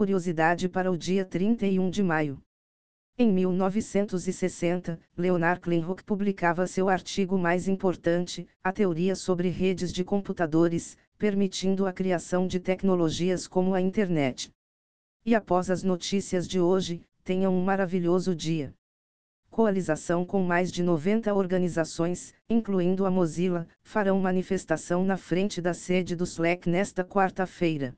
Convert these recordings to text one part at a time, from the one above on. curiosidade para o dia 31 de maio. Em 1960, Leonard Kleinrock publicava seu artigo mais importante, A Teoria sobre Redes de Computadores, permitindo a criação de tecnologias como a internet. E após as notícias de hoje, tenham um maravilhoso dia. Coalização com mais de 90 organizações, incluindo a Mozilla, farão manifestação na frente da sede do Slack nesta quarta-feira.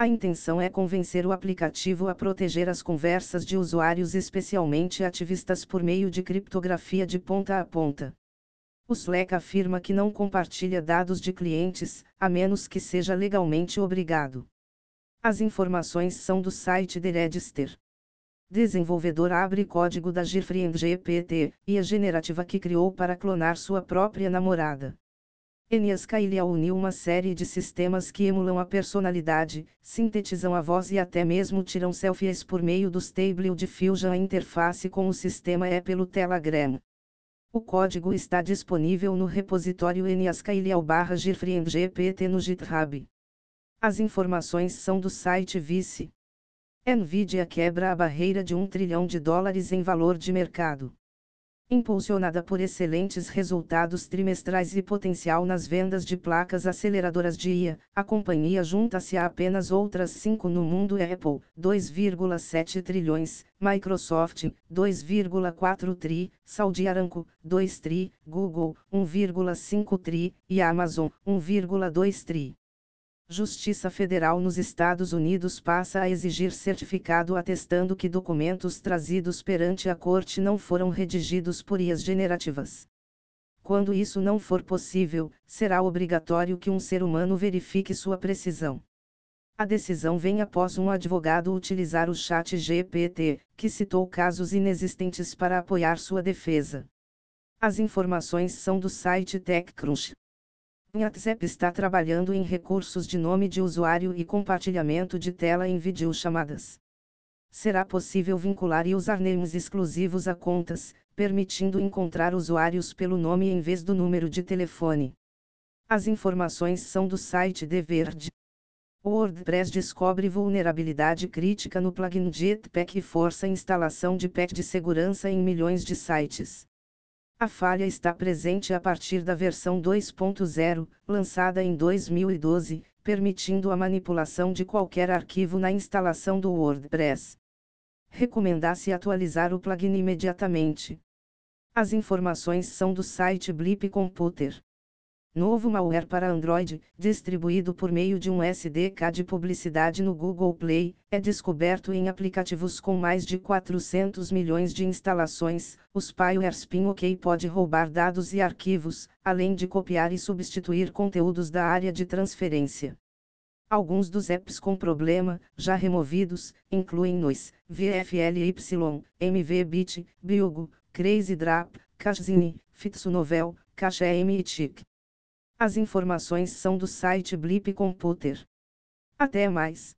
A intenção é convencer o aplicativo a proteger as conversas de usuários, especialmente ativistas, por meio de criptografia de ponta a ponta. O Slack afirma que não compartilha dados de clientes, a menos que seja legalmente obrigado. As informações são do site The Register. Desenvolvedor abre código da Girlfriend GPT, IA generativa que criou para clonar sua própria namorada. Enyascailial uniu uma série de sistemas que emulam a personalidade, sintetizam a voz e até mesmo tiram selfies por meio do Stable Diffusion. A interface com o sistema é pelo Telegram. O código está disponível no repositório enyascailial/girlfriendgpt no GitHub. As informações são do site Vice. Nvidia quebra a barreira de US$1 trilhão em valor de mercado. Impulsionada por excelentes resultados trimestrais e potencial nas vendas de placas aceleradoras de IA, a companhia junta-se a apenas outras 5 no mundo: Apple, 2,7 trilhões, Microsoft, 2,4 tri, Saudi Aramco, 2 tri, Google, 1,5 tri, e Amazon, 1,2 tri. Justiça Federal nos Estados Unidos passa a exigir certificado atestando que documentos trazidos perante a corte não foram redigidos por IAs generativas. Quando isso não for possível, será obrigatório que um ser humano verifique sua precisão. A decisão vem após um advogado utilizar o ChatGPT, que citou casos inexistentes para apoiar sua defesa. As informações são do site TechCrunch. WhatsApp está trabalhando em recursos de nome de usuário e compartilhamento de tela em videochamadas. Será possível vincular usernames exclusivos a contas, permitindo encontrar usuários pelo nome em vez do número de telefone. As informações são do site The Verge. O WordPress descobre vulnerabilidade crítica no plugin Jetpack e força a instalação de patch de segurança em milhões de sites. A falha está presente a partir da versão 2.0, lançada em 2012, permitindo a manipulação de qualquer arquivo na instalação do WordPress. Recomenda-se atualizar o plugin imediatamente. As informações são do site Bleeping Computer. Novo malware para Android, distribuído por meio de um SDK de publicidade no Google Play, é descoberto em aplicativos com mais de 400 milhões de instalações. O spyware Spin OK pode roubar dados e arquivos, além de copiar e substituir conteúdos da área de transferência. Alguns dos apps com problema, já removidos, incluem Nois, VFLY, MVBit, Biogo, CrazyDrop, Caszini, Fitsunovel, Caszini e Tic. As informações são do site Bleeping Computer. Até mais!